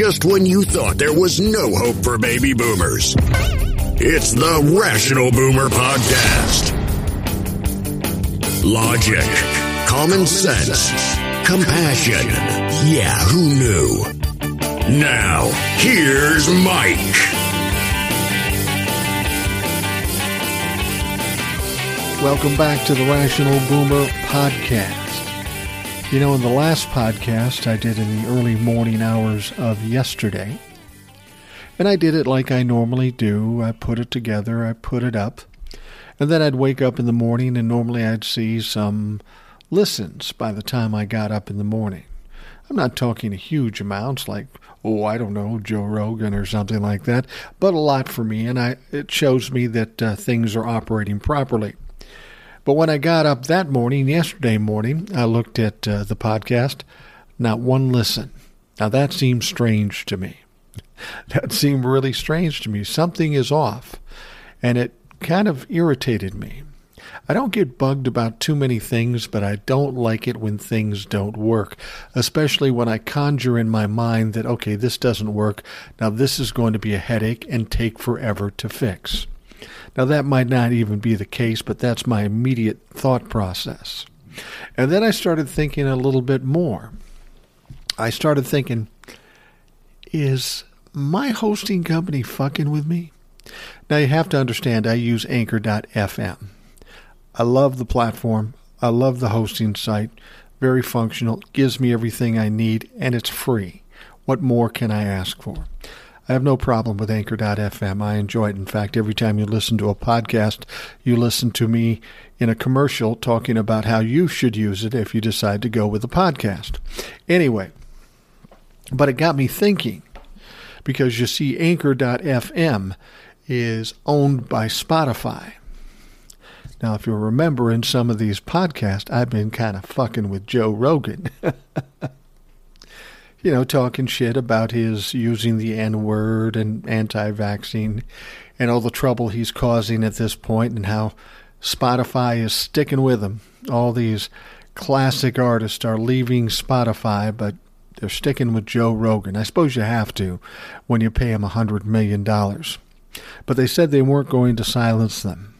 just when you thought there was no hope for baby boomers. It's the Rational Boomer Podcast. Logic, common sense, compassion. Yeah, who knew? Now, here's Mike. Welcome back to the Rational Boomer Podcast. You know, in the last podcast I did in the early morning hours of yesterday, and I did it like I normally do. I put it together, I put it up, and then I'd wake up in the morning and normally I'd see some listens by the time I got up in the morning. I'm not talking huge amounts like, I don't know, Joe Rogan or something like that, but a lot for me, and it shows me that things are operating properly. But when I got up that morning, yesterday morning, I looked at the podcast, not one listen. Now that seemed strange to me. That seemed really strange to me. Something is off, and it kind of irritated me. I don't get bugged about too many things, but I don't like it when things don't work, especially when I conjure in my mind that, okay, this doesn't work. Now this is going to be a headache and take forever to fix. Now, that might not even be the case, but that's my immediate thought process. And then I started thinking a little bit more. I started thinking, is my hosting company fucking with me? Now, you have to understand, I use anchor.fm. I love the platform. I love the hosting site. Very functional. Gives me everything I need, and it's free. What more can I ask for? I have no problem with anchor.fm. I enjoy it. In fact, every time you listen to a podcast, you listen to me in a commercial talking about how you should use it if you decide to go with a podcast. Anyway, but it got me thinking, because you see, anchor.fm is owned by Spotify. Now, if you'll remember in some of these podcasts, I've been kind of fucking with Joe Rogan. You know, talking shit about his using the N-word and anti-vaccine and all the trouble he's causing at this point, and how Spotify is sticking with him. All these classic artists are leaving Spotify, but they're sticking with Joe Rogan. I suppose you have to when you pay him $100 million. But they said they weren't going to silence them.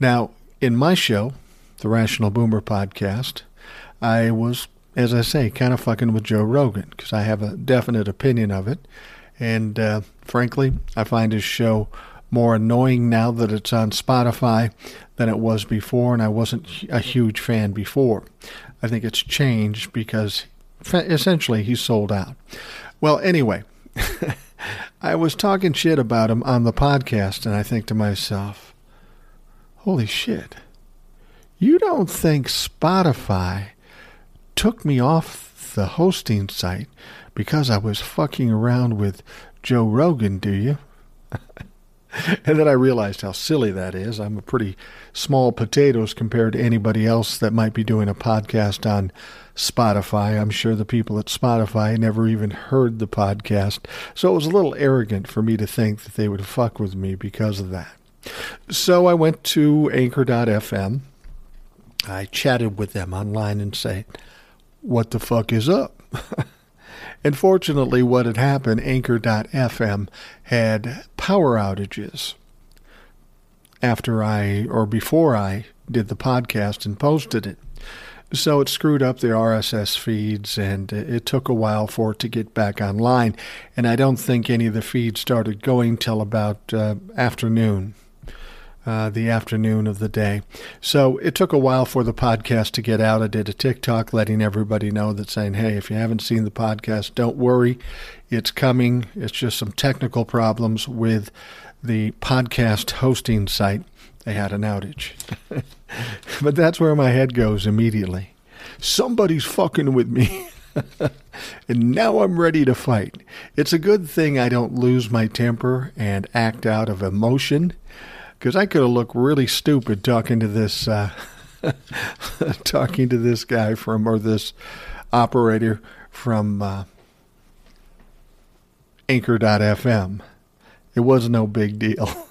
Now, in my show, the Rational Boomer Podcast, I was, as I say, kind of fucking with Joe Rogan, because I have a definite opinion of it. And frankly, I find his show more annoying now that it's on Spotify than it was before, and I wasn't a huge fan before. I think it's changed because essentially he sold out. Well, anyway, I was talking shit about him on the podcast, and I think to myself, holy shit, you don't think Spotify took me off the hosting site because I was fucking around with Joe Rogan, do you? And then I realized how silly that is. I'm a pretty small potatoes compared to anybody else that might be doing a podcast on Spotify. I'm sure the people at Spotify never even heard the podcast. So it was a little arrogant for me to think that they would fuck with me because of that. So I went to anchor.fm. I chatted with them online and said, what the fuck is up? And fortunately, what had happened, Anchor.fm had power outages after before I did the podcast and posted it. So it screwed up the RSS feeds, and it took a while for it to get back online. And I don't think any of the feeds started going till about the afternoon of the day. So it took a while for the podcast to get out. I did a TikTok letting everybody know that, saying, hey, if you haven't seen the podcast, don't worry. It's coming. It's just some technical problems with the podcast hosting site. They had an outage. But that's where my head goes immediately. Somebody's fucking with me. And now I'm ready to fight. It's a good thing I don't lose my temper and act out of emotion, because I could have looked really stupid talking to this guy or this operator from Anchor.fm. It was no big deal.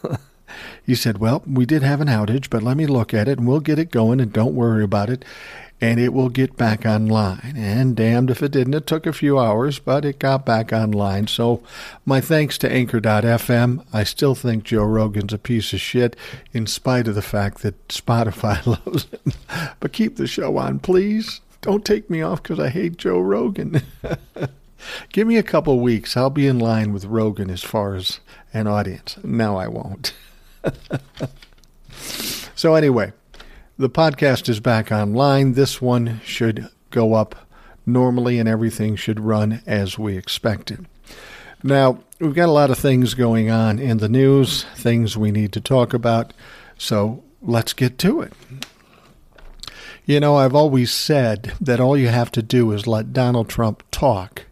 He said, well, we did have an outage, but let me look at it and we'll get it going and don't worry about it. And it will get back online. And damned if it didn't. It took a few hours, but it got back online. So my thanks to anchor.fm. I still think Joe Rogan's a piece of shit, in spite of the fact that Spotify loves him. But keep the show on, please. Don't take me off because I hate Joe Rogan. Give me a couple weeks. I'll be in line with Rogan as far as an audience. No, I won't. So anyway, the podcast is back online. This one should go up normally and everything should run as we expected. Now, we've got a lot of things going on in the news, things we need to talk about. So let's get to it. You know, I've always said that all you have to do is let Donald Trump talk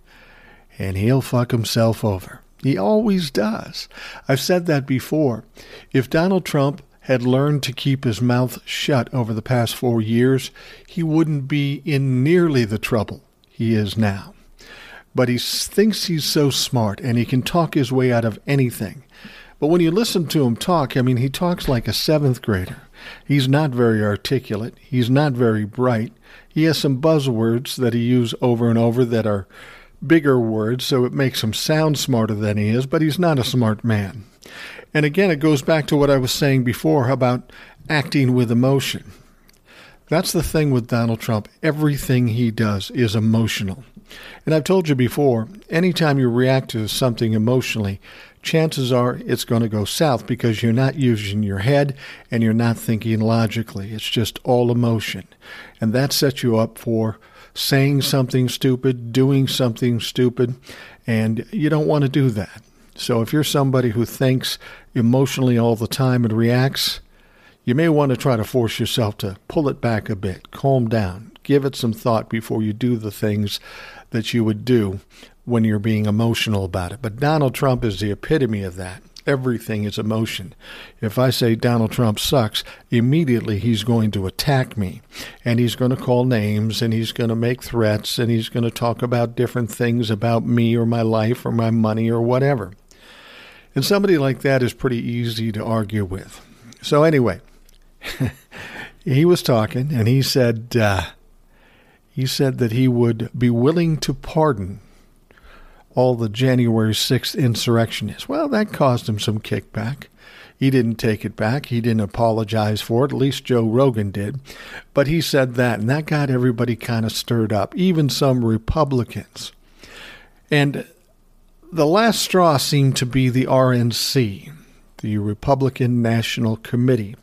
and he'll fuck himself over. He always does. I've said that before. If Donald Trump had learned to keep his mouth shut over the past 4 years, he wouldn't be in nearly the trouble he is now. But he thinks he's so smart and he can talk his way out of anything. But when you listen to him talk, I mean, he talks like a seventh grader. He's not very articulate. He's not very bright. He has some buzzwords that he uses over and over that are bigger words, so it makes him sound smarter than he is, but he's not a smart man. And again, it goes back to what I was saying before about acting with emotion. That's the thing with Donald Trump. Everything he does is emotional. And I've told you before, anytime you react to something emotionally, chances are it's going to go south because you're not using your head and you're not thinking logically. It's just all emotion. And that sets you up for saying something stupid, doing something stupid, and you don't want to do that. So if you're somebody who thinks emotionally all the time and reacts, you may want to try to force yourself to pull it back a bit, calm down, give it some thought before you do the things that you would do when you're being emotional about it. But Donald Trump is the epitome of that. Everything is emotion. If I say Donald Trump sucks, immediately he's going to attack me, and he's going to call names, and he's going to make threats, and he's going to talk about different things about me or my life or my money or whatever. And somebody like that is pretty easy to argue with. So anyway, he was talking, and he said that he would be willing to pardon all the January 6th insurrectionists. Well, that caused him some kickback. He didn't take it back. He didn't apologize for it. At least Joe Rogan did. But he said that, and that got everybody kind of stirred up, even some Republicans. And the last straw seemed to be the RNC, the Republican National Committee.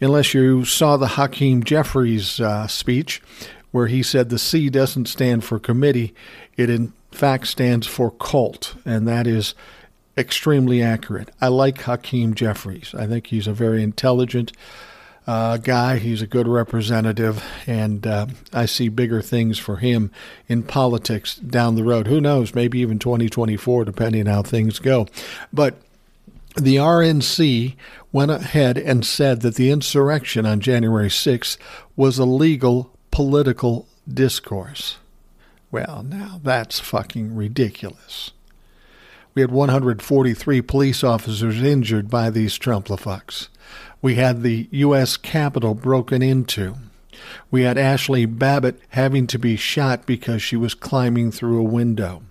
Unless you saw the Hakeem Jeffries speech, where he said the C doesn't stand for committee, it in fact stands for cult, and that is extremely accurate. I like Hakeem Jeffries. I think he's a very intelligent guy. He's a good representative, and I see bigger things for him in politics down the road. Who knows, maybe even 2024, depending on how things go. But the RNC went ahead and said that the insurrection on January 6th was illegal political discourse. Well, now that's fucking ridiculous. We had 143 police officers injured by these Trumplafucks. We had the U.S. Capitol broken into. We had Ashley Babbitt having to be shot because she was climbing through a window.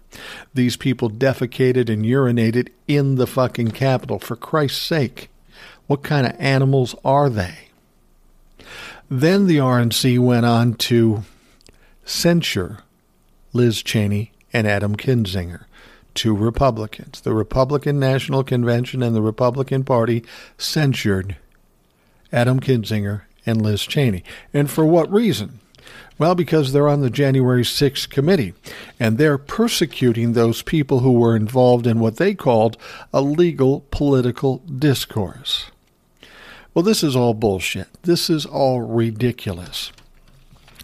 These people defecated and urinated in the fucking Capitol. For Christ's sake, what kind of animals are they? Then the RNC went on to censure Liz Cheney and Adam Kinzinger, two Republicans. The Republican National Convention and the Republican Party censured Adam Kinzinger and Liz Cheney. And for what reason? Well, because they're on the January 6th committee, and they're persecuting those people who were involved in what they called illegal political discourse. Well, this is all bullshit. This is all ridiculous.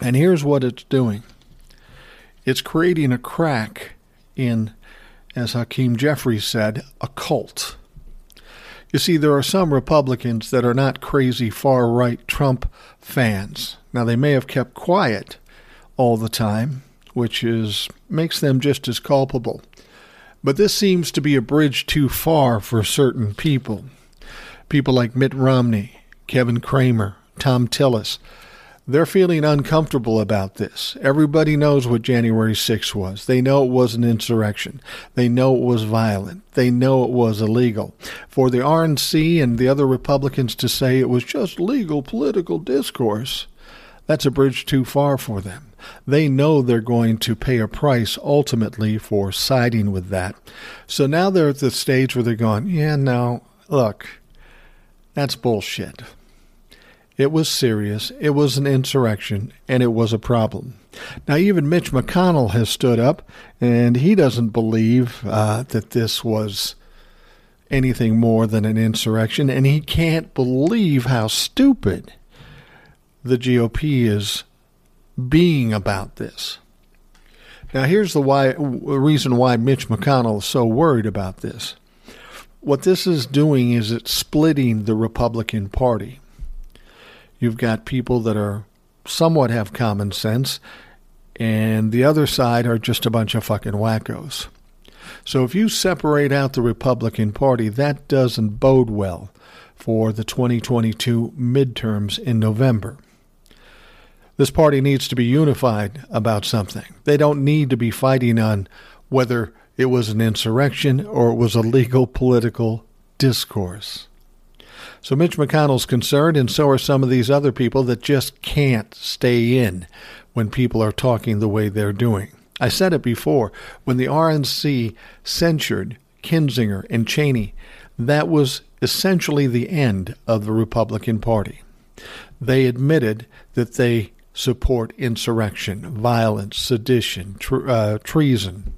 And here's what it's doing. It's creating a crack in, as Hakeem Jeffries said, a cult. You see, there are some Republicans that are not crazy far-right Trump fans. Now, they may have kept quiet all the time, which makes them just as culpable. But this seems to be a bridge too far for certain people. people like Mitt Romney, Kevin Cramer, Tom Tillis, they're feeling uncomfortable about this. Everybody knows what January 6th was. They know it was an insurrection. They know it was violent. They know it was illegal. For the RNC and the other Republicans to say it was just legal political discourse, that's a bridge too far for them. They know they're going to pay a price ultimately for siding with that. So now they're at the stage where they're going, yeah, no, look, that's bullshit. It was serious, it was an insurrection, and it was a problem. Now, even Mitch McConnell has stood up, and he doesn't believe that this was anything more than an insurrection, and he can't believe how stupid the GOP is being about this. Now, here's the reason why Mitch McConnell is so worried about this. What this is doing is it's splitting the Republican Party. You've got people that are somewhat have common sense, and the other side are just a bunch of fucking wackos. So if you separate out the Republican Party, that doesn't bode well for the 2022 midterms in November. This party needs to be unified about something. They don't need to be fighting on whether it was an insurrection or it was illegal political discourse. So Mitch McConnell's concerned, and so are some of these other people that just can't stay in when people are talking the way they're doing. I said it before, when the RNC censured Kinzinger and Cheney, that was essentially the end of the Republican Party. They admitted that they support insurrection, violence, sedition, treason.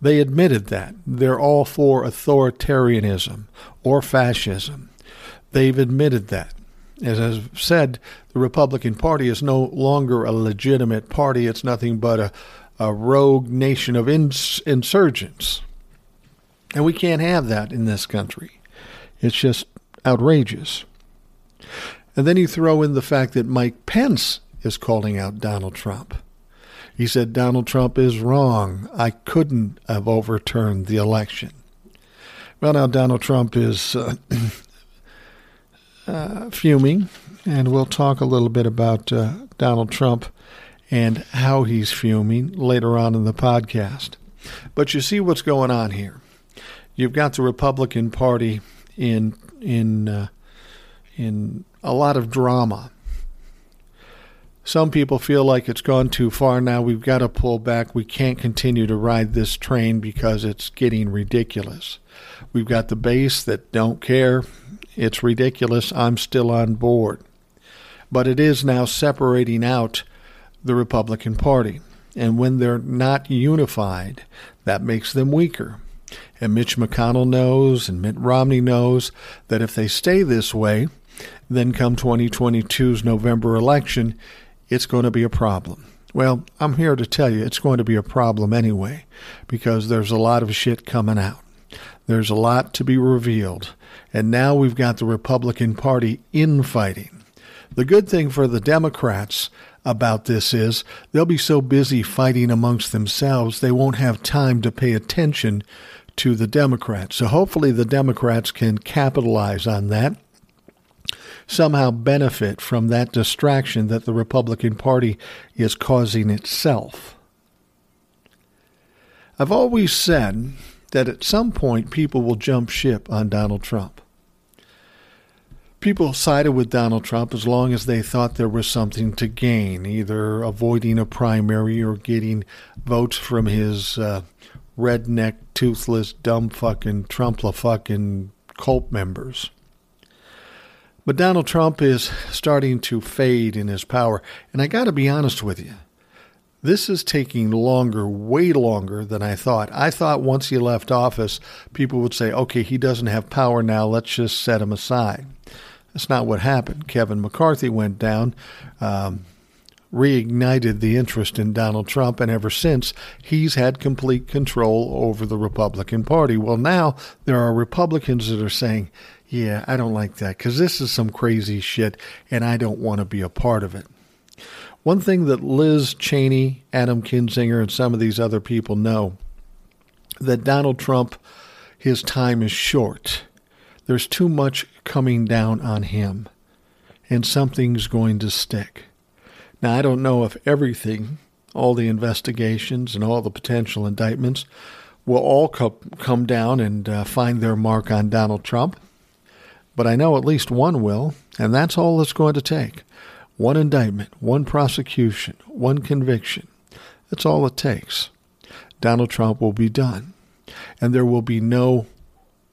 They admitted that. They're all for authoritarianism or fascism. They've admitted that. As I've said, the Republican Party is no longer a legitimate party. It's nothing but a rogue nation of insurgents. And we can't have that in this country. It's just outrageous. And then you throw in the fact that Mike Pence is calling out Donald Trump. He said, Donald Trump is wrong. I couldn't have overturned the election. Well, now Donald Trump is fuming, and we'll talk a little bit about Donald Trump and how he's fuming later on in the podcast. But you see what's going on here. You've got the Republican Party in a lot of drama. Some people feel like it's gone too far now. We've got to pull back. We can't continue to ride this train because it's getting ridiculous. We've got the base that don't care. It's ridiculous. I'm still on board. But it is now separating out the Republican Party. And when they're not unified, that makes them weaker. And Mitch McConnell knows and Mitt Romney knows that if they stay this way, then come 2022's November election, it's going to be a problem. Well, I'm here to tell you it's going to be a problem anyway, because there's a lot of shit coming out. There's a lot to be revealed. And now we've got the Republican Party infighting. The good thing for the Democrats about this is they'll be so busy fighting amongst themselves, they won't have time to pay attention to the Democrats. So hopefully the Democrats can capitalize on that, somehow benefit from that distraction that the Republican Party is causing itself. I've always said that at some point people will jump ship on Donald Trump. People sided with Donald Trump as long as they thought there was something to gain, either avoiding a primary or getting votes from his redneck, toothless, dumb fucking, Trump-la-fucking cult members. But Donald Trump is starting to fade in his power. And I got to be honest with you. This is taking longer, way longer than I thought. I thought once he left office, people would say, okay, he doesn't have power now. Let's just set him aside. That's not what happened. Kevin McCarthy went down, reignited the interest in Donald Trump, and ever since, he's had complete control over the Republican Party. Well, now there are Republicans that are saying, yeah, I don't like that because this is some crazy shit, and I don't want to be a part of it. One thing that Liz Cheney, Adam Kinzinger, and some of these other people know, that Donald Trump, his time is short. There's too much coming down on him, and something's going to stick. Now, I don't know if everything, all the investigations and all the potential indictments, will all come down and find their mark on Donald Trump. But I know at least one will, and that's all it's going to take. One indictment, one prosecution, one conviction. That's all it takes. Donald Trump will be done, and there will be no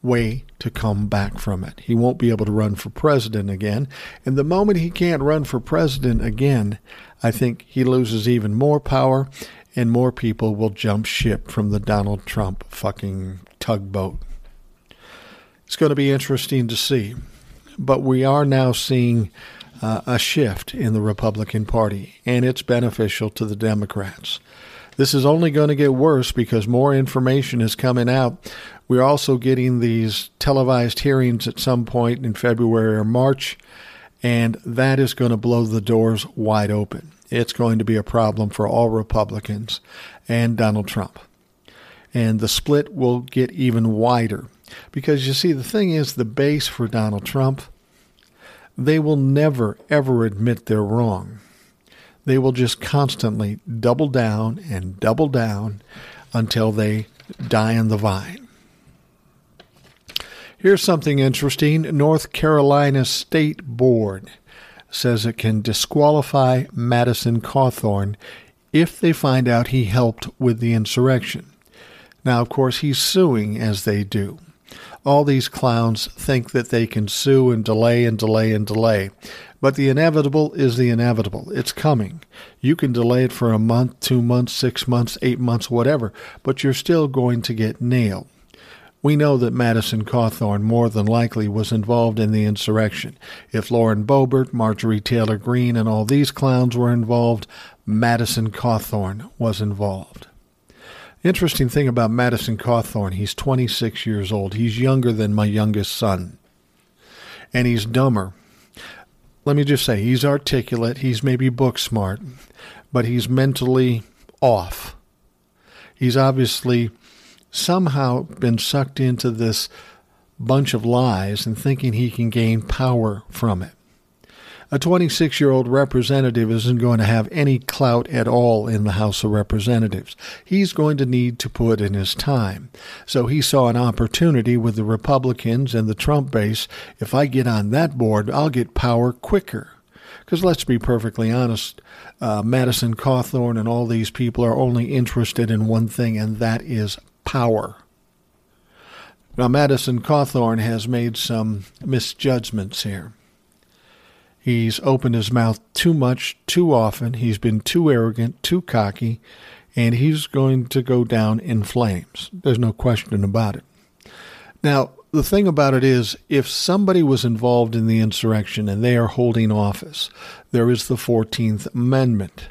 way to come back from it. He won't be able to run for president again. And the moment he can't run for president again, I think he loses even more power, and more people will jump ship from the Donald Trump fucking tugboat. It's going to be interesting to see. But we are now seeing a shift in the Republican Party, and it's beneficial to the Democrats. This is only going to get worse because more information is coming out. We're also getting these televised hearings at some point in February or March, and that is going to blow the doors wide open. It's going to be a problem for all Republicans and Donald Trump. And the split will get even wider because, you see, the thing is, the base for Donald Trump, they will never, ever admit they're wrong. They will just constantly double down until they die on the vine. Here's something interesting. North Carolina State Board says it can disqualify Madison Cawthorn if they find out he helped with the insurrection. Now, of course, he's suing, as they do. All these clowns think that they can sue and delay and delay and delay. But the inevitable is the inevitable. It's coming. You can delay it for a month, 2 months, 6 months, 8 months, whatever, but you're still going to get nailed. We know that Madison Cawthorn more than likely was involved in the insurrection. If Lauren Boebert, Marjorie Taylor Greene, and all these clowns were involved, Madison Cawthorn was involved. Interesting thing about Madison Cawthorn, he's 26 years old. He's younger than my youngest son. And he's dumber. Let me just say, he's articulate, he's maybe book smart, but he's mentally off. He's obviously somehow been sucked into this bunch of lies and thinking he can gain power from it. A 26-year-old representative isn't going to have any clout at all in the House of Representatives. He's going to need to put in his time. So he saw an opportunity with the Republicans and the Trump base. If I get on that board, I'll get power quicker. Because let's be perfectly honest, Madison Cawthorn and all these people are only interested in one thing, and that is power. Now, Madison Cawthorn has made some misjudgments here. He's opened his mouth too much, too often. He's been too arrogant, too cocky, and he's going to go down in flames. There's no question about it. Now, the thing about it is, if somebody was involved in the insurrection and they are holding office, there is the 14th Amendment.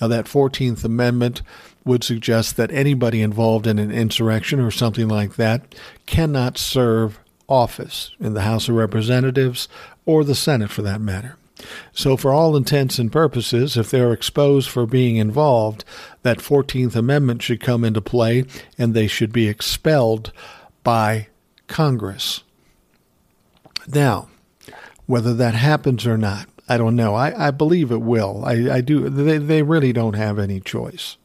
Now, that 14th Amendment would suggest that anybody involved in an insurrection or something like that cannot serve office in the House of Representatives or the Senate, for that matter. So for all intents and purposes, if they're exposed for being involved, that 14th Amendment should come into play and they should be expelled by Congress. Now, whether that happens or not, I don't know. I believe it will. I do. They really don't have any choice.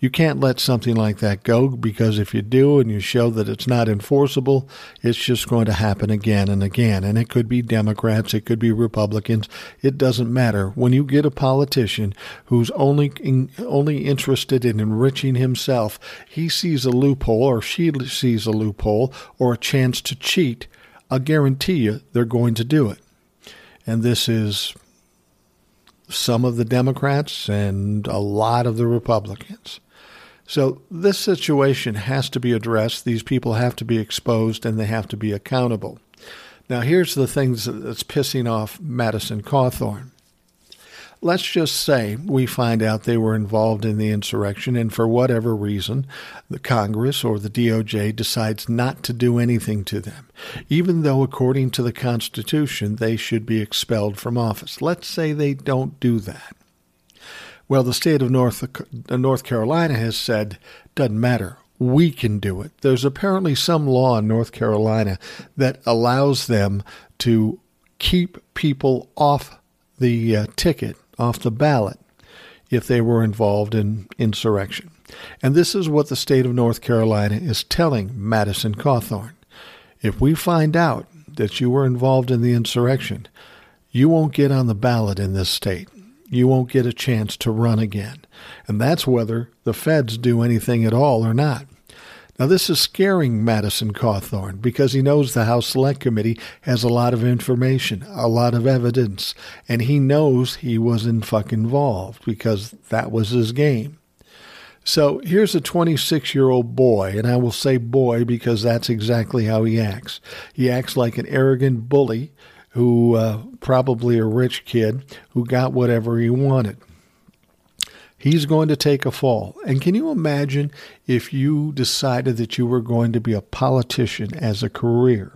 You can't let something like that go, because if you do and you show that it's not enforceable, it's just going to happen again and again. And it could be Democrats, it could be Republicans. It doesn't matter. When you get a politician who's only interested in enriching himself, he sees a loophole or she sees a loophole or a chance to cheat, I guarantee you they're going to do it. And this is some of the Democrats and a lot of the Republicans. So this situation has to be addressed. These people have to be exposed and they have to be accountable. Now, here's the thing that's pissing off Madison Cawthorn. Let's just say we find out they were involved in the insurrection, and for whatever reason, the Congress or the DOJ decides not to do anything to them, even though according to the Constitution, they should be expelled from office. Let's say they don't do that. Well, the state of North Carolina has said, doesn't matter. we can do it. There's apparently some law in North Carolina that allows them to keep people off the ticket, off the ballot, if they were involved in insurrection. And this is what the state of North Carolina is telling Madison Cawthorn. If we find out that you were involved in the insurrection, you won't get on the ballot in this state. You won't get a chance to run again. And that's whether the feds do anything at all or not. Now, this is scaring Madison Cawthorn because he knows the House Select Committee has a lot of information, a lot of evidence, and he knows he was in fuck involved because that was his game. So here's a 26-year-old boy, and I will say boy because that's exactly how he acts. He acts like an arrogant bully who probably a rich kid who got whatever he wanted. He's going to take a fall. And can you imagine if you decided that you were going to be a politician as a career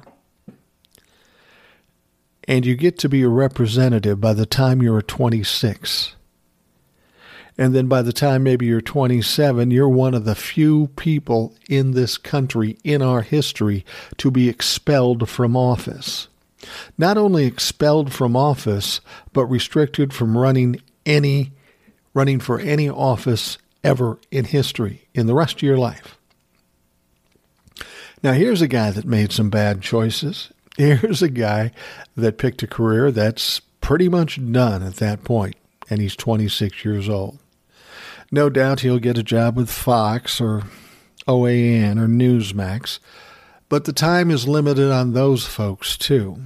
and you get to be a representative by the time you're 26? And then by the time maybe you're 27, you're one of the few people in this country, in our history, to be expelled from office. Not only expelled from office, but restricted from running for any office ever in history in the rest of your life. Now, here's a guy that made some bad choices. Here's a guy that picked a career that's pretty much done at that point, and he's 26 years old. No doubt he'll get a job with Fox or OAN or Newsmax, but the time is limited on those folks, too.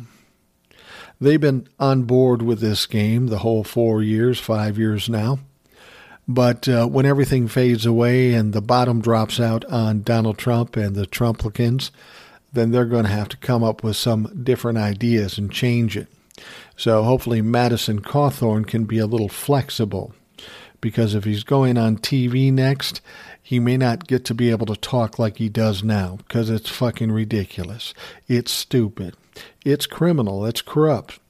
They've been on board with this game the whole 5 years now. But when everything fades away and the bottom drops out on Donald Trump and the Trumplicans, then they're going to have to come up with some different ideas and change it. So hopefully Madison Cawthorn can be a little flexible, because if he's going on TV next, he may not get to be able to talk like he does now, because it's fucking ridiculous. It's stupid. It's criminal. It's corrupt.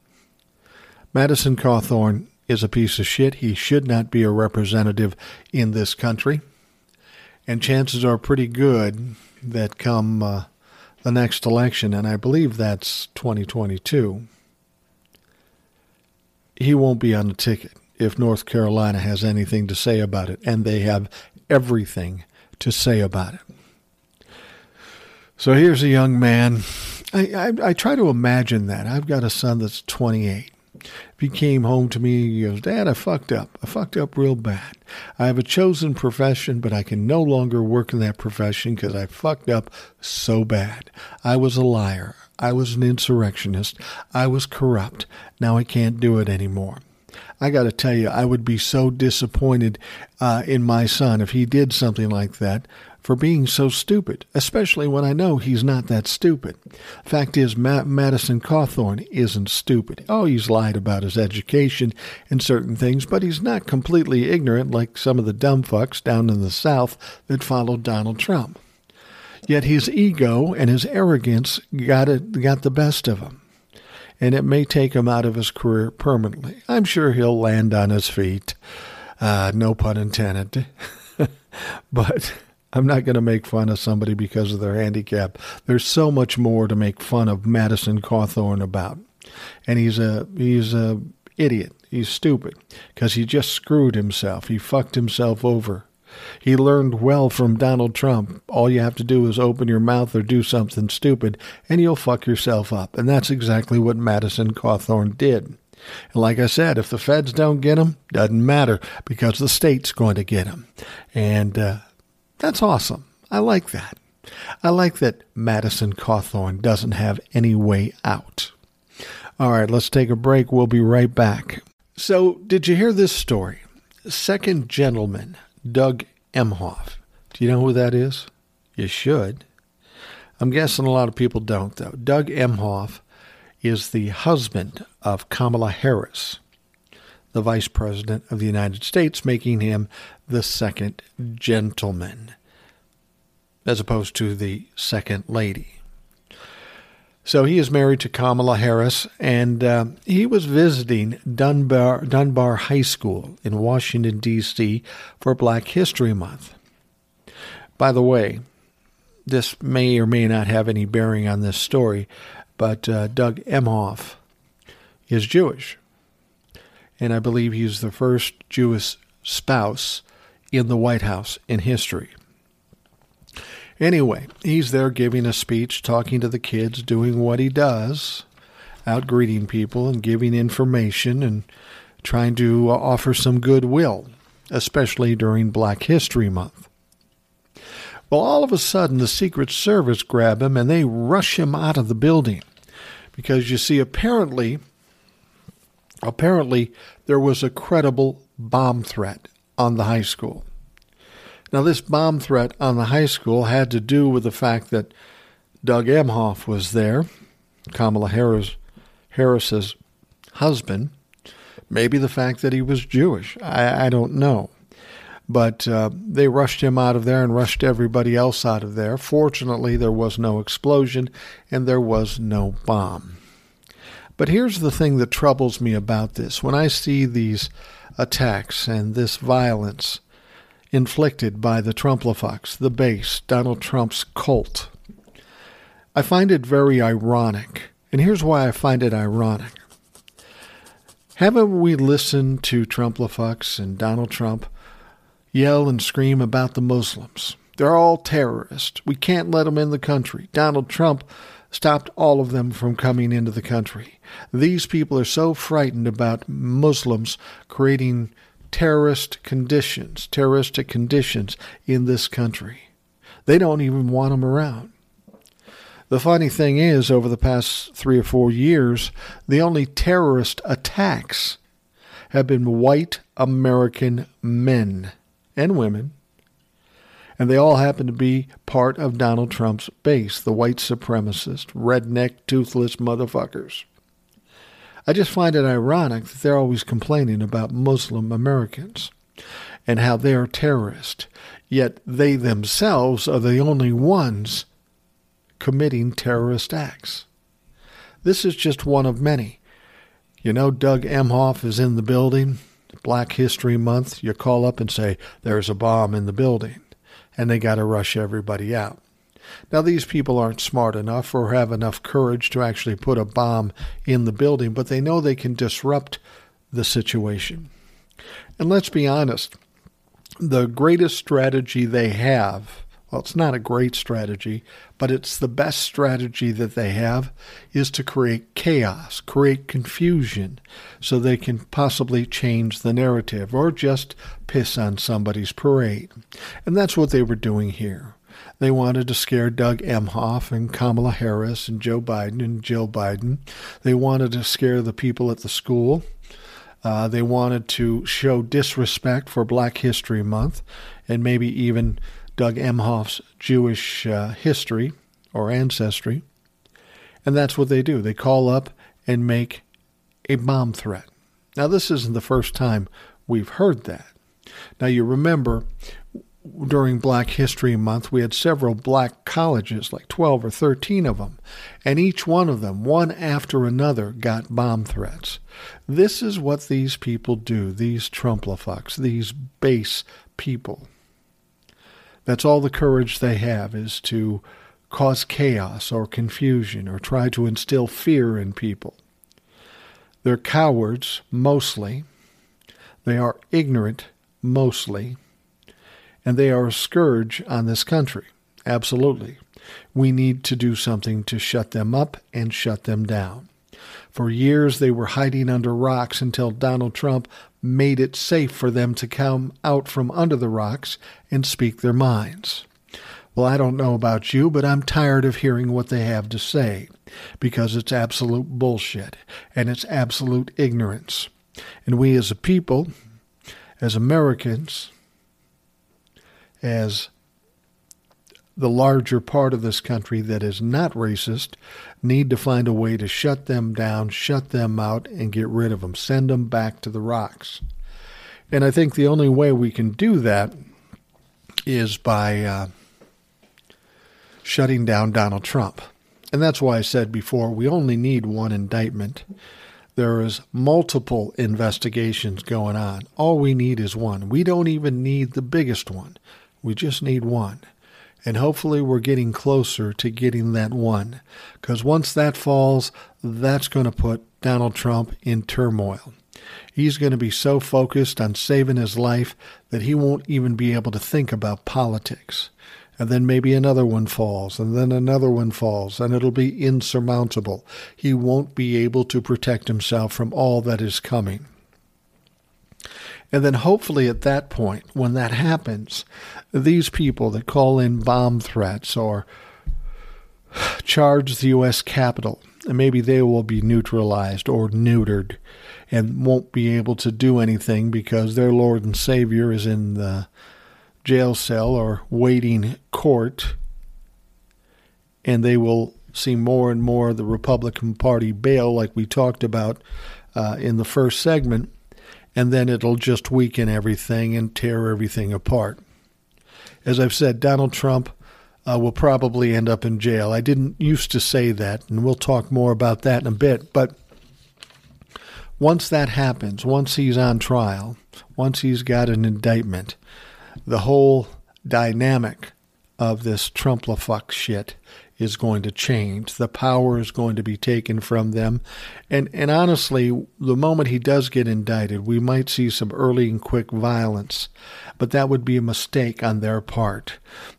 Madison Cawthorn is a piece of shit. He should not be a representative in this country. And chances are pretty good that come the next election, and I believe that's 2022, he won't be on the ticket if North Carolina has anything to say about it, and they have everything to say about it. So here's a young man. I try to imagine that. I've got a son that's 28. If he came home to me, he goes, "Dad, I fucked up. I fucked up real bad. I have a chosen profession, but I can no longer work in that profession because I fucked up so bad. I was a liar. I was an insurrectionist. I was corrupt. Now I can't do it anymore." I got to tell you, I would be so disappointed in my son if he did something like that for being so stupid, especially when I know he's not that stupid. Fact is, Madison Cawthorn isn't stupid. Oh, he's lied about his education and certain things, but he's not completely ignorant like some of the dumb fucks down in the South that followed Donald Trump. Yet his ego and his arrogance got the best of him, and it may take him out of his career permanently. I'm sure he'll land on his feet. No pun intended. But I'm not going to make fun of somebody because of their handicap. There's so much more to make fun of Madison Cawthorn about. And he's a idiot. He's stupid because he just screwed himself. He fucked himself over. He learned well from Donald Trump. All you have to do is open your mouth or do something stupid, and you'll fuck yourself up. And that's exactly what Madison Cawthorn did. And like I said, if the feds don't get him, doesn't matter, because the state's going to get him. And that's awesome. I like that. I like that Madison Cawthorn doesn't have any way out. All right, let's take a break. We'll be right back. So, did you hear this story? Second gentleman, Doug Emhoff. Do you know who that is? You should. I'm guessing a lot of people don't, though. Doug Emhoff is the husband of Kamala Harris, the Vice President of the United States, making him the second gentleman, as opposed to the second lady. So he is married to Kamala Harris, and he was visiting Dunbar High School in Washington, D.C. for Black History Month. By the way, this may or may not have any bearing on this story, but Doug Emhoff is Jewish. And I believe he's the first Jewish spouse in the White House in history. Anyway, he's there giving a speech, talking to the kids, doing what he does, out greeting people and giving information and trying to offer some goodwill, especially during Black History Month. Well, all of a sudden, the Secret Service grab him and they rush him out of the building. Because, you see, apparently there was a credible bomb threat on the high school. Now, this bomb threat on the high school had to do with the fact that Doug Emhoff was there, Kamala Harris's husband, maybe the fact that he was Jewish. I don't know. But they rushed him out of there and rushed everybody else out of there. Fortunately, there was no explosion and there was no bomb. But here's the thing that troubles me about this. When I see these attacks and this violence inflicted by the Trumplafox, the base, Donald Trump's cult, I find it very ironic. And here's why I find it ironic. Haven't we listened to Trumplafox and Donald Trump yell and scream about the Muslims? They're all terrorists. We can't let them in the country. Donald Trump stopped all of them from coming into the country. These people are so frightened about Muslims creating terroristic conditions in this country. They don't even want them around. The funny thing is, over the past 3 or 4 years, the only terrorist attacks have been white American men and women, and they all happen to be part of Donald Trump's base, the white supremacist, redneck, toothless motherfuckers. I just find it ironic that they're always complaining about Muslim Americans and how they are terrorists, yet they themselves are the only ones committing terrorist acts. This is just one of many. You know, Doug Emhoff is in the building. Black History Month, you call up and say, there's a bomb in the building. And they got to rush everybody out. Now, these people aren't smart enough or have enough courage to actually put a bomb in the building, but they know they can disrupt the situation. And let's be honest, the greatest strategy they have, well, it's not a great strategy, but it's the best strategy that they have, is to create chaos, create confusion, so they can possibly change the narrative or just piss on somebody's parade. And that's what they were doing here. They wanted to scare Doug Emhoff and Kamala Harris and Joe Biden and Jill Biden. They wanted to scare the people at the school. They wanted to show disrespect for Black History Month and maybe even Doug Emhoff's Jewish history or ancestry. And that's what they do. They call up and make a bomb threat. Now, this isn't the first time we've heard that. Now, you remember, during Black History Month, we had several black colleges, like 12 or 13 of them, and each one of them, one after another, got bomb threats. This is what these people do, these Trumplafucks, these base people. That's all the courage they have, is to cause chaos or confusion or try to instill fear in people. They're cowards, mostly. They are ignorant, mostly. And they are a scourge on this country. Absolutely. We need to do something to shut them up and shut them down. For years, they were hiding under rocks until Donald Trump made it safe for them to come out from under the rocks and speak their minds. Well, I don't know about you, but I'm tired of hearing what they have to say, because it's absolute bullshit and it's absolute ignorance. And we as a people, as Americans, as the larger part of this country that is not racist, need to find a way to shut them down, shut them out, and get rid of them. Send them back to the rocks. And I think the only way we can do that is by shutting down Donald Trump. And that's why I said before, we only need one indictment. There is multiple investigations going on. All we need is one. We don't even need the biggest one. We just need one. And hopefully we're getting closer to getting that one. Because once that falls, that's going to put Donald Trump in turmoil. He's going to be so focused on saving his life that he won't even be able to think about politics. And then maybe another one falls, and then another one falls, and it'll be insurmountable. He won't be able to protect himself from all that is coming. And then hopefully at that point, when that happens, these people that call in bomb threats or charge the U.S. Capitol, maybe they will be neutralized or neutered and won't be able to do anything because their Lord and Savior is in the jail cell or waiting court, and they will see more and more the Republican Party bail, like we talked about in the first segment, and then it'll just weaken everything and tear everything apart. As I've said, Donald Trump will probably end up in jail. I didn't used to say that, and we'll talk more about that in a bit, but once that happens, once he's on trial, once he's got an indictment, the whole dynamic of this Trump-la-fuck shit is going to change. The power is going to be taken from them. And honestly, the moment he does get indicted, we might see some early and quick violence. But that would be a mistake on their part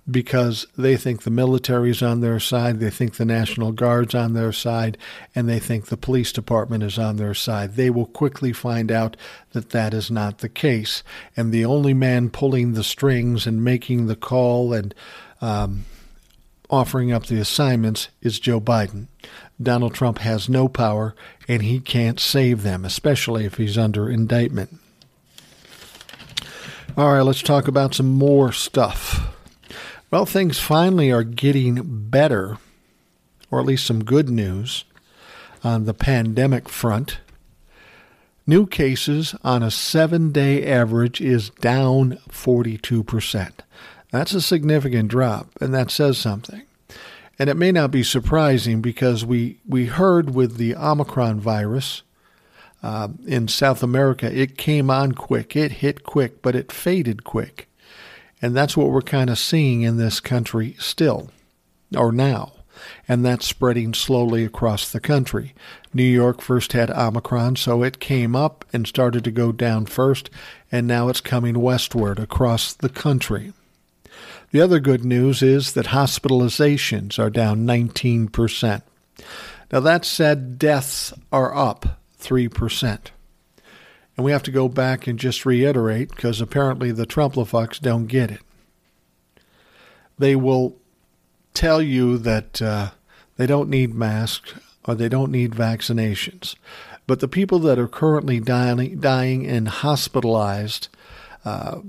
because they think the military's on their side, they think the National Guard's on their side, and they think the police department is on their side. They will quickly find out that that is not the case. And the only man pulling the strings and making the call and offering up the assignments is Joe Biden. Donald Trump has no power, and he can't save them, especially if he's under indictment. All right, let's talk about some more stuff. Well, things finally are getting better, or at least some good news on the pandemic front. New cases on a 7-day average is down 42%. That's a significant drop, and that says something. And it may not be surprising because we heard with the Omicron virus in South America, it came on quick, it hit quick, but it faded quick. And that's what we're kind of seeing in this country still, or now. And that's spreading slowly across the country. New York first had Omicron, so it came up and started to go down first, and now it's coming westward across the country. The other good news is that hospitalizations are down 19%. Now, that said, deaths are up 3%. And we have to go back and just reiterate, because apparently the Trump-la-fucks don't get it. They will tell you that they don't need masks or they don't need vaccinations. But the people that are currently dying and hospitalized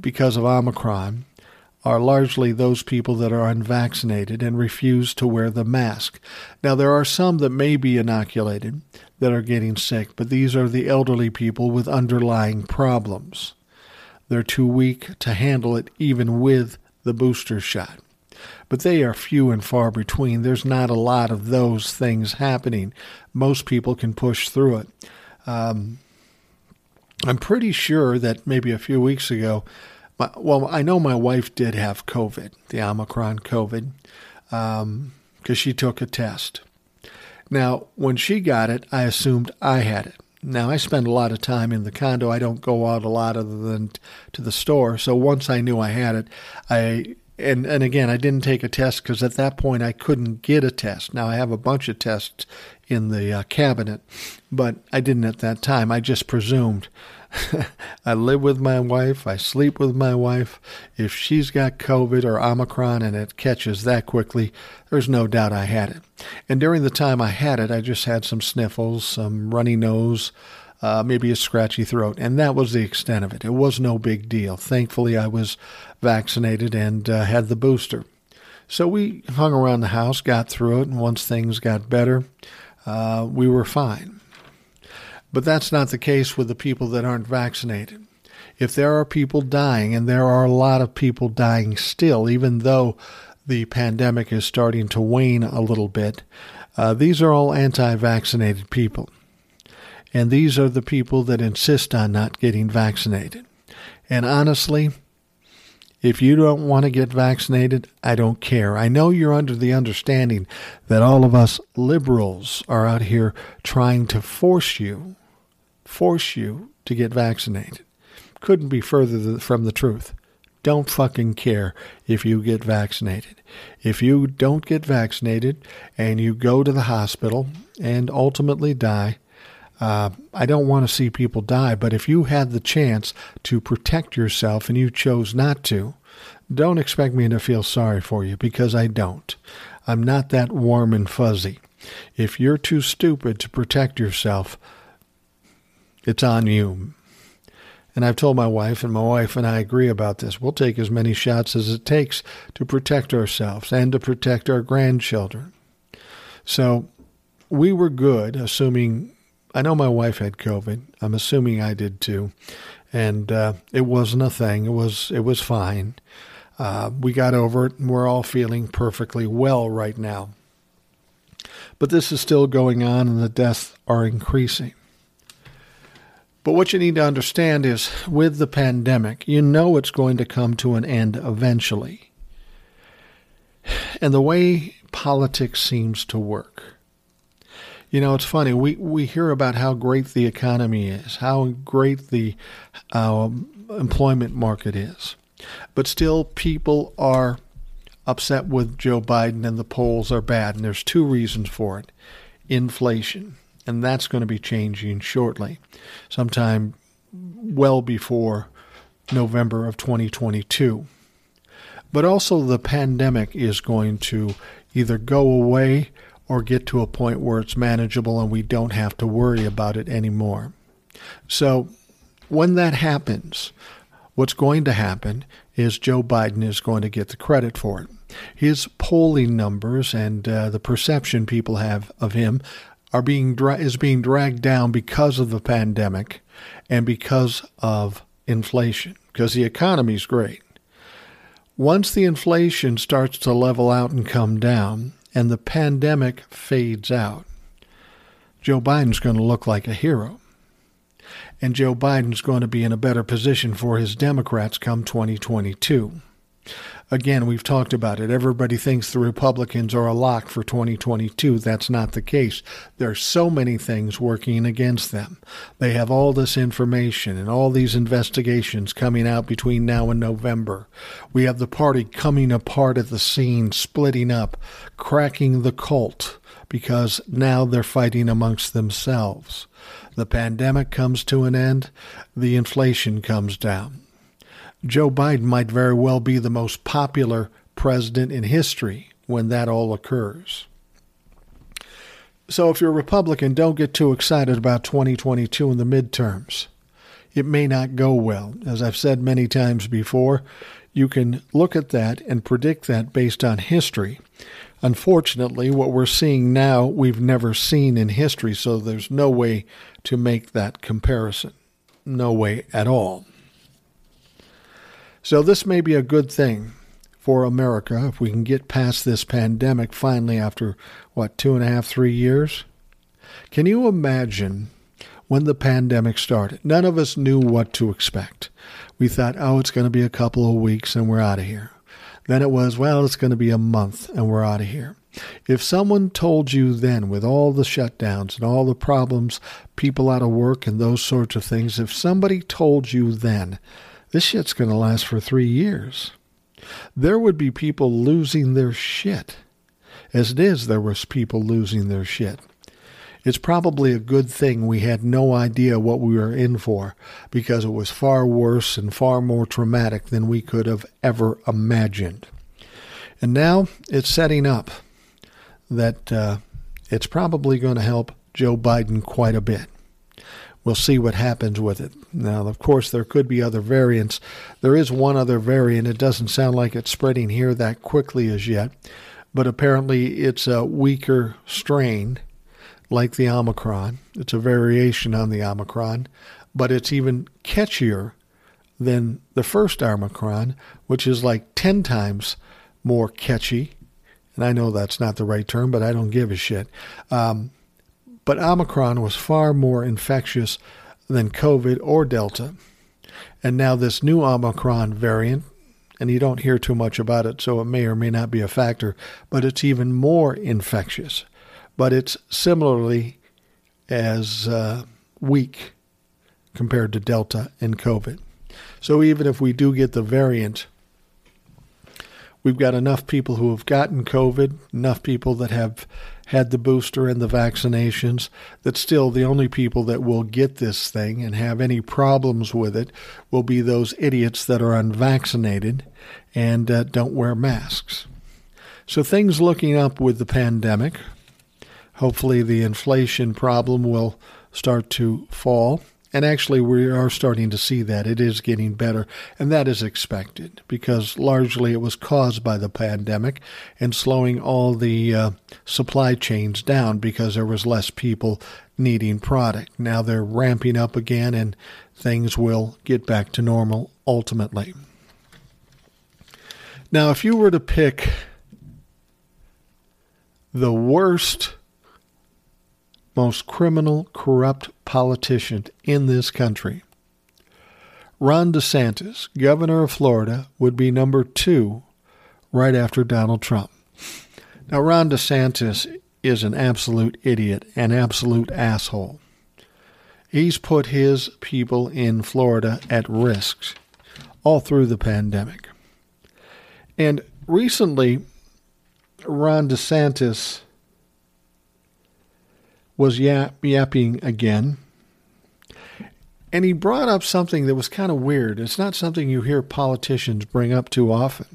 because of Omicron are largely those people that are unvaccinated and refuse to wear the mask. Now, there are some that may be inoculated that are getting sick, but these are the elderly people with underlying problems. They're too weak to handle it even with the booster shot. But they are few and far between. There's not a lot of those things happening. Most people can push through it. I'm pretty sure that maybe a few weeks ago, well, I know my wife did have COVID, the Omicron COVID, because she took a test. Now, when she got it, I assumed I had it. Now, I spend a lot of time in the condo. I don't go out a lot other than to the store. So once I knew I had it, and again, I didn't take a test because at that point I couldn't get a test. Now, I have a bunch of tests in the cabinet, but I didn't at that time. I just presumed. I live with my wife. I sleep with my wife. If she's got COVID or Omicron and it catches that quickly, there's no doubt I had it. And during the time I had it, I just had some sniffles, some runny nose, maybe a scratchy throat. And that was the extent of it. It was no big deal. Thankfully, I was vaccinated and had the booster. So we hung around the house, got through it. And once things got better, we were fine. But that's not the case with the people that aren't vaccinated. If there are people dying, and there are a lot of people dying still, even though the pandemic is starting to wane a little bit, these are all anti-vaccinated people. And these are the people that insist on not getting vaccinated. And honestly, If you don't want to get vaccinated, I don't care. I know you're under the understanding that all of us liberals are out here trying to force you to get vaccinated. Couldn't be further from the truth. Don't fucking care if you get vaccinated. If you don't get vaccinated and you go to the hospital and ultimately die, I don't want to see people die, but if you had the chance to protect yourself and you chose not to, don't expect me to feel sorry for you, because I don't. I'm not that warm and fuzzy. If you're too stupid to protect yourself, it's on you. And I've told my wife and I agree about this. We'll take as many shots as it takes to protect ourselves and to protect our grandchildren. So we were good, assuming... I know my wife had COVID. I'm assuming I did too. And it wasn't a thing. It was fine. We got over it and we're all feeling perfectly well right now. But this is still going on and the deaths are increasing. But what you need to understand is with the pandemic, you know it's going to come to an end eventually. And the way politics seems to work. You know, it's funny. We hear about how great the economy is, how great the employment market is. But still, people are upset with Joe Biden and the polls are bad. And there's two reasons for it. Inflation. And that's going to be changing shortly, sometime well before November of 2022. But also the pandemic is going to either go away or get to a point where it's manageable and we don't have to worry about it anymore. So when that happens, what's going to happen is Joe Biden is going to get the credit for it. His polling numbers and the perception people have of him are being dragged down because of the pandemic and because of inflation, because the economy's great. Once the inflation starts to level out and come down, and the pandemic fades out, Joe Biden's going to look like a hero. And Joe Biden's going to be in a better position for his Democrats come 2022. Again, we've talked about it. Everybody thinks the Republicans are a lock for 2022. That's not the case. There are so many things working against them. They have all this information and all these investigations coming out between now and November. We have the party coming apart at the seams, splitting up, cracking the cult, because now they're fighting amongst themselves. The pandemic comes to an end. The inflation comes down. Joe Biden might very well be the most popular president in history when that all occurs. So if you're a Republican, don't get too excited about 2022 and the midterms. It may not go well. As I've said many times before, you can look at that and predict that based on history. Unfortunately, what we're seeing now, we've never seen in history, so there's no way to make that comparison. No way at all. So this may be a good thing for America if we can get past this pandemic finally after, 2.5, 3 years? Can you imagine when the pandemic started? None of us knew what to expect. We thought, it's going to be a couple of weeks and we're out of here. Then it was, it's going to be a month and we're out of here. If someone told you then, with all the shutdowns and all the problems, people out of work and those sorts of things, if somebody told you then, this shit's going to last for 3 years, there would be people losing their shit. As it is, there was people losing their shit. It's probably a good thing we had no idea what we were in for, because it was far worse and far more traumatic than we could have ever imagined. And now it's setting up that it's probably going to help Joe Biden quite a bit. We'll see what happens with it. Now, of course, there could be other variants. There is one other variant. It doesn't sound like it's spreading here that quickly as yet, but apparently it's a weaker strain like the Omicron. It's a variation on the Omicron, but it's even catchier than the first Omicron, which is like 10 times more catchy. And I know that's not the right term, but I don't give a shit. But Omicron was far more infectious than COVID or Delta. And now this new Omicron variant and you don't hear too much about it, so it may or may not be a factor, but it's even more infectious. But it's similarly as weak compared to Delta and COVID. So even if we do get the variant, we've got enough people who have gotten COVID, enough people that have had the booster and the vaccinations, that still the only people that will get this thing and have any problems with it will be those idiots that are unvaccinated and don't wear masks. So things looking up with the pandemic. Hopefully the inflation problem will start to fall. And actually, we are starting to see that. It is getting better, and that is expected because largely it was caused by the pandemic and slowing all the supply chains down because there was less people needing product. Now they're ramping up again, and things will get back to normal ultimately. Now, if you were to pick the worst, most criminal, corrupt politician in this country, Ron DeSantis, governor of Florida, would be number 2 right after Donald Trump. Now, Ron DeSantis is an absolute idiot, an absolute asshole. He's put his people in Florida at risk all through the pandemic. And recently, Ron DeSantis was yapping again. And he brought up something that was kind of weird. It's not something you hear politicians bring up too often.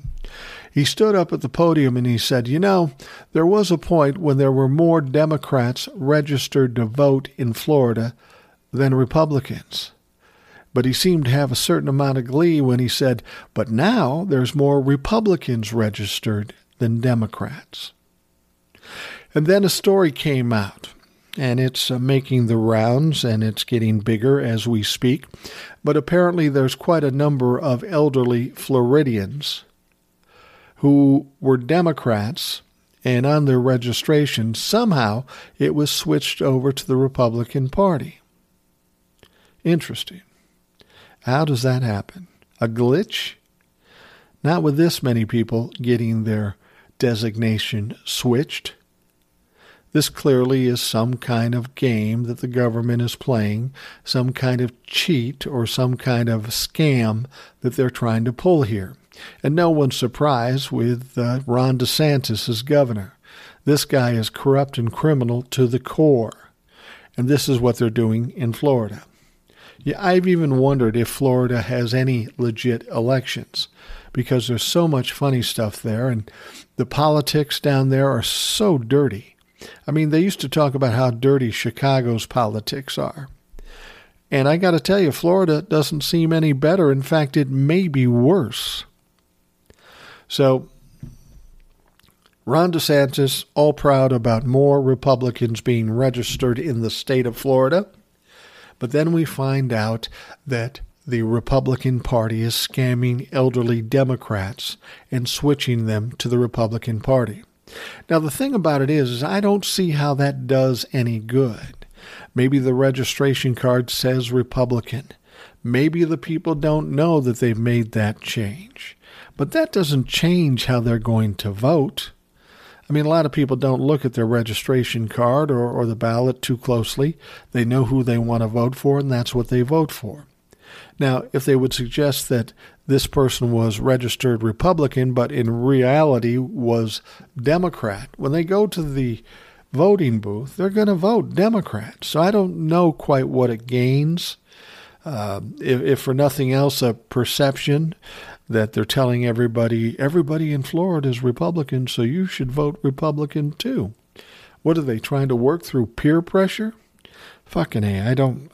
He stood up at the podium and he said, you know, there was a point when there were more Democrats registered to vote in Florida than Republicans. But he seemed to have a certain amount of glee when he said, but now there's more Republicans registered than Democrats. And then a story came out. And it's making the rounds, and it's getting bigger as we speak. But apparently there's quite a number of elderly Floridians who were Democrats, and on their registration, somehow it was switched over to the Republican Party. Interesting. How does that happen? A glitch? Not with this many people getting their designation switched. This clearly is some kind of game that the government is playing, some kind of cheat or some kind of scam that they're trying to pull here. And no one's surprised with Ron DeSantis as governor. This guy is corrupt and criminal to the core. And this is what they're doing in Florida. Yeah, I've even wondered if Florida has any legit elections, because there's so much funny stuff there, and the politics down there are so dirty. I mean, they used to talk about how dirty Chicago's politics are. And I got to tell you, Florida doesn't seem any better. In fact, it may be worse. So, Ron DeSantis, all proud about more Republicans being registered in the state of Florida. But then we find out that the Republican Party is scamming elderly Democrats and switching them to the Republican Party. Now, the thing about it is I don't see how that does any good. Maybe the registration card says Republican. Maybe the people don't know that they've made that change. But that doesn't change how they're going to vote. I mean, a lot of people don't look at their registration card or the ballot too closely. They know who they want to vote for, and that's what they vote for. Now, if they would suggest that this person was registered Republican, but in reality was Democrat, when they go to the voting booth, they're going to vote Democrat. So I don't know quite what it gains. If for nothing else, a perception that they're telling everybody in Florida is Republican, so you should vote Republican too. What are they trying to work through? Peer pressure? Fucking A. I don't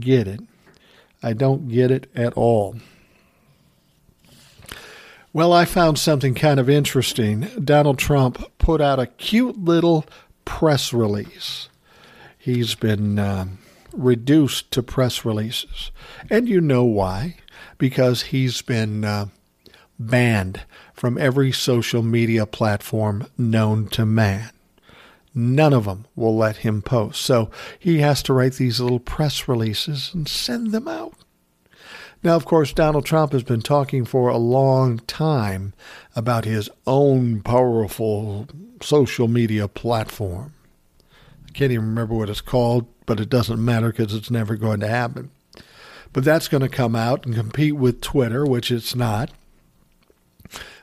get it. I don't get it at all. Well, I found something kind of interesting. Donald Trump put out a cute little press release. He's been reduced to press releases. And you know why. Because he's been banned from every social media platform known to man. None of them will let him post. So he has to write these little press releases and send them out. Now, of course, Donald Trump has been talking for a long time about his own powerful social media platform. I can't even remember what it's called, but it doesn't matter because it's never going to happen. But that's going to come out and compete with Twitter, which it's not.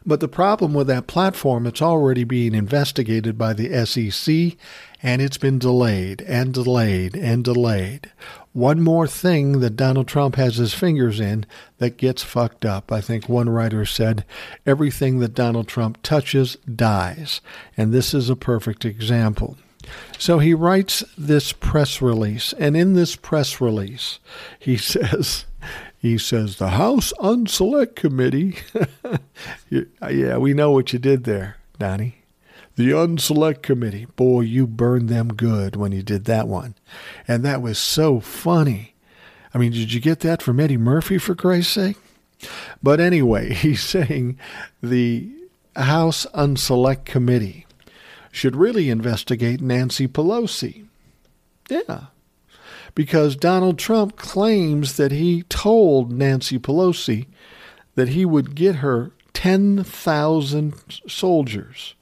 But the problem with that platform, it's already being investigated by the SEC, and it's been delayed and delayed and delayed. One more thing that Donald Trump has his fingers in that gets fucked up. I think one writer said, everything that Donald Trump touches dies. And this is a perfect example. So he writes this press release, and in this press release, he says, the House Select Committee, yeah, we know what you did there, Donnie. The Select Committee, boy, you burned them good when you did that one. And that was so funny. I mean, did you get that from Eddie Murphy, for Christ's sake? But anyway, he's saying the House Select Committee should really investigate Nancy Pelosi. Yeah. Because Donald Trump claims that he told Nancy Pelosi that he would get her 10,000 soldiers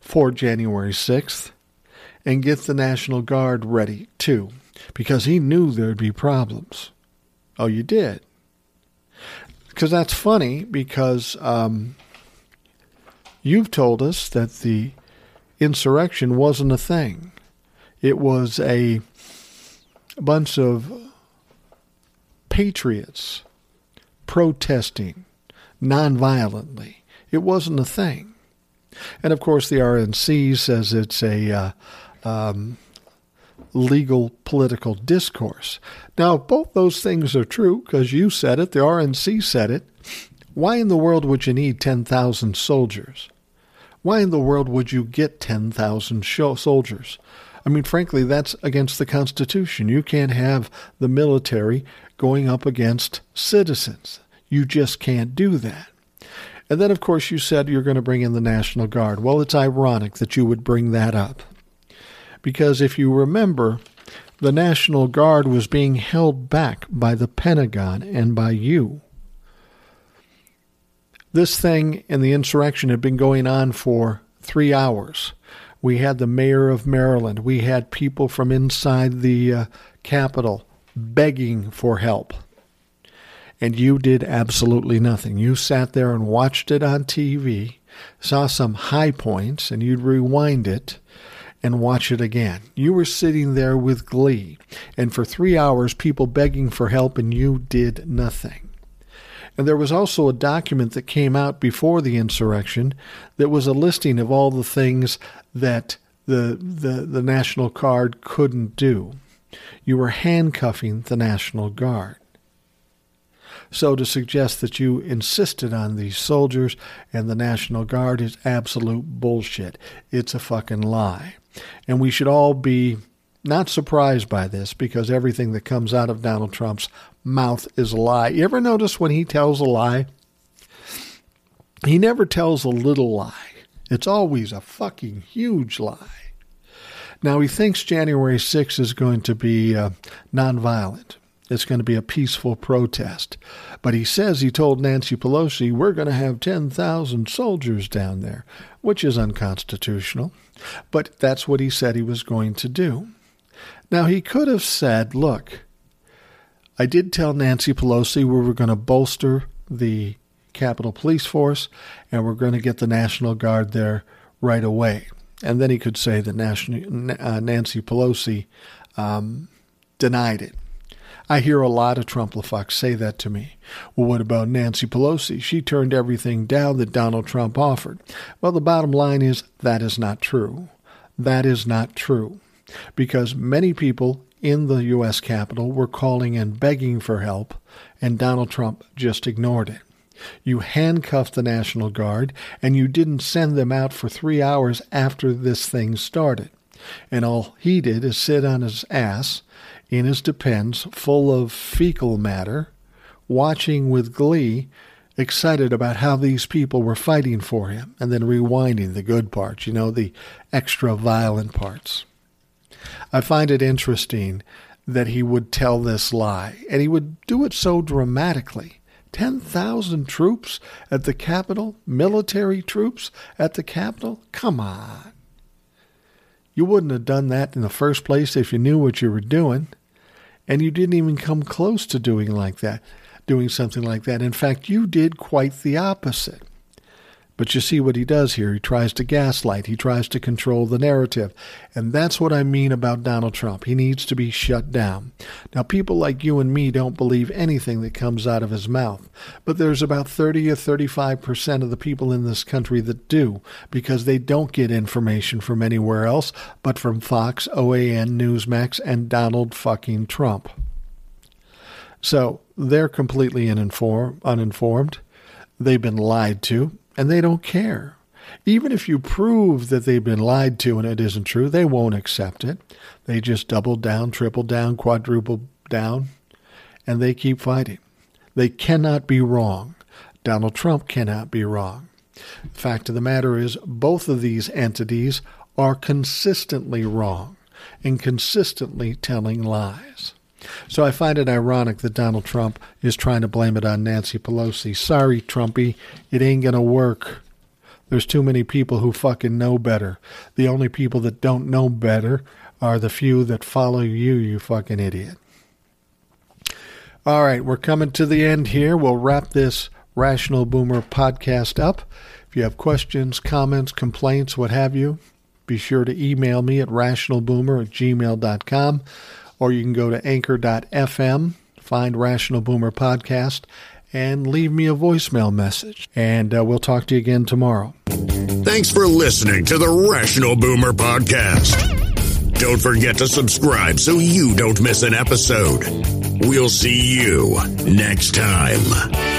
for January 6th and get the National Guard ready, too, because he knew there'd be problems. Oh, you did? Because that's funny, because you've told us that the insurrection wasn't a thing. It was a bunch of patriots protesting nonviolently. It wasn't a thing. And of course, the RNC says it's a legal political discourse. Now, both those things are true because you said it, the RNC said it. Why in the world would you need 10,000 soldiers? Why in the world would you get 10,000 soldiers? I mean, frankly, that's against the Constitution. You can't have the military going up against citizens. You just can't do that. And then, of course, you said you're going to bring in the National Guard. Well, it's ironic that you would bring that up. Because if you remember, the National Guard was being held back by the Pentagon and by you. This thing and the insurrection had been going on for 3 hours. We had the mayor of Maryland. We had people from inside the Capitol begging for help. And you did absolutely nothing. You sat there and watched it on TV, saw some high points, and you'd rewind it and watch it again. You were sitting there with glee. And for 3 hours, people begging for help, and you did nothing. And there was also a document that came out before the insurrection that was a listing of all the things that the National Guard couldn't do. You were handcuffing the National Guard. So to suggest that you insisted on these soldiers and the National Guard is absolute bullshit. It's a fucking lie. And we should all be not surprised by this because everything that comes out of Donald Trump's mouth is a lie. You ever notice when he tells a lie? He never tells a little lie. It's always a fucking huge lie. Now, he thinks January 6th is going to be nonviolent. It's going to be a peaceful protest. But he says he told Nancy Pelosi, we're going to have 10,000 soldiers down there, which is unconstitutional. But that's what he said he was going to do. Now, he could have said, look, I did tell Nancy Pelosi we were going to bolster the Capitol Police Force and we're going to get the National Guard there right away. And then he could say that Nancy Pelosi denied it. I hear a lot of Trumplafucks say that to me. Well, what about Nancy Pelosi? She turned everything down that Donald Trump offered. Well, the bottom line is that is not true. That is not true. Because many people in the U.S. Capitol were calling and begging for help, and Donald Trump just ignored it. You handcuffed the National Guard, and you didn't send them out for 3 hours after this thing started. And all he did is sit on his ass in his Depends full of fecal matter, watching with glee, excited about how these people were fighting for him, and then rewinding the good parts, you know, the extra violent parts. I find it interesting that he would tell this lie, and he would do it so dramatically. 10,000 troops at the Capitol, military troops at the Capitol? Come on. You wouldn't have done that in the first place if you knew what you were doing, and you didn't even come close to doing something like that. In fact, you did quite the opposite. But you see what he does here. He tries to gaslight. He tries to control the narrative. And that's what I mean about Donald Trump. He needs to be shut down. Now, people like you and me don't believe anything that comes out of his mouth. But there's about 30 or 35% of the people in this country that do, because they don't get information from anywhere else but from Fox, OAN, Newsmax, and Donald fucking Trump. So they're completely uninformed. They've been lied to. And they don't care. Even if you prove that they've been lied to and it isn't true, they won't accept it. They just double down, triple down, quadruple down, and they keep fighting. They cannot be wrong. Donald Trump cannot be wrong. The fact of the matter is, both of these entities are consistently wrong and consistently telling lies. So I find it ironic that Donald Trump is trying to blame it on Nancy Pelosi. Sorry, Trumpy, it ain't going to work. There's too many people who fucking know better. The only people that don't know better are the few that follow you, you fucking idiot. All right, we're coming to the end here. We'll wrap this Rational Boomer podcast up. If you have questions, comments, complaints, what have you, be sure to email me at rationalboomer@gmail.com. Or you can go to anchor.fm, find Rational Boomer Podcast, and leave me a voicemail message. And we'll talk to you again tomorrow. Thanks for listening to the Rational Boomer Podcast. Don't forget to subscribe so you don't miss an episode. We'll see you next time.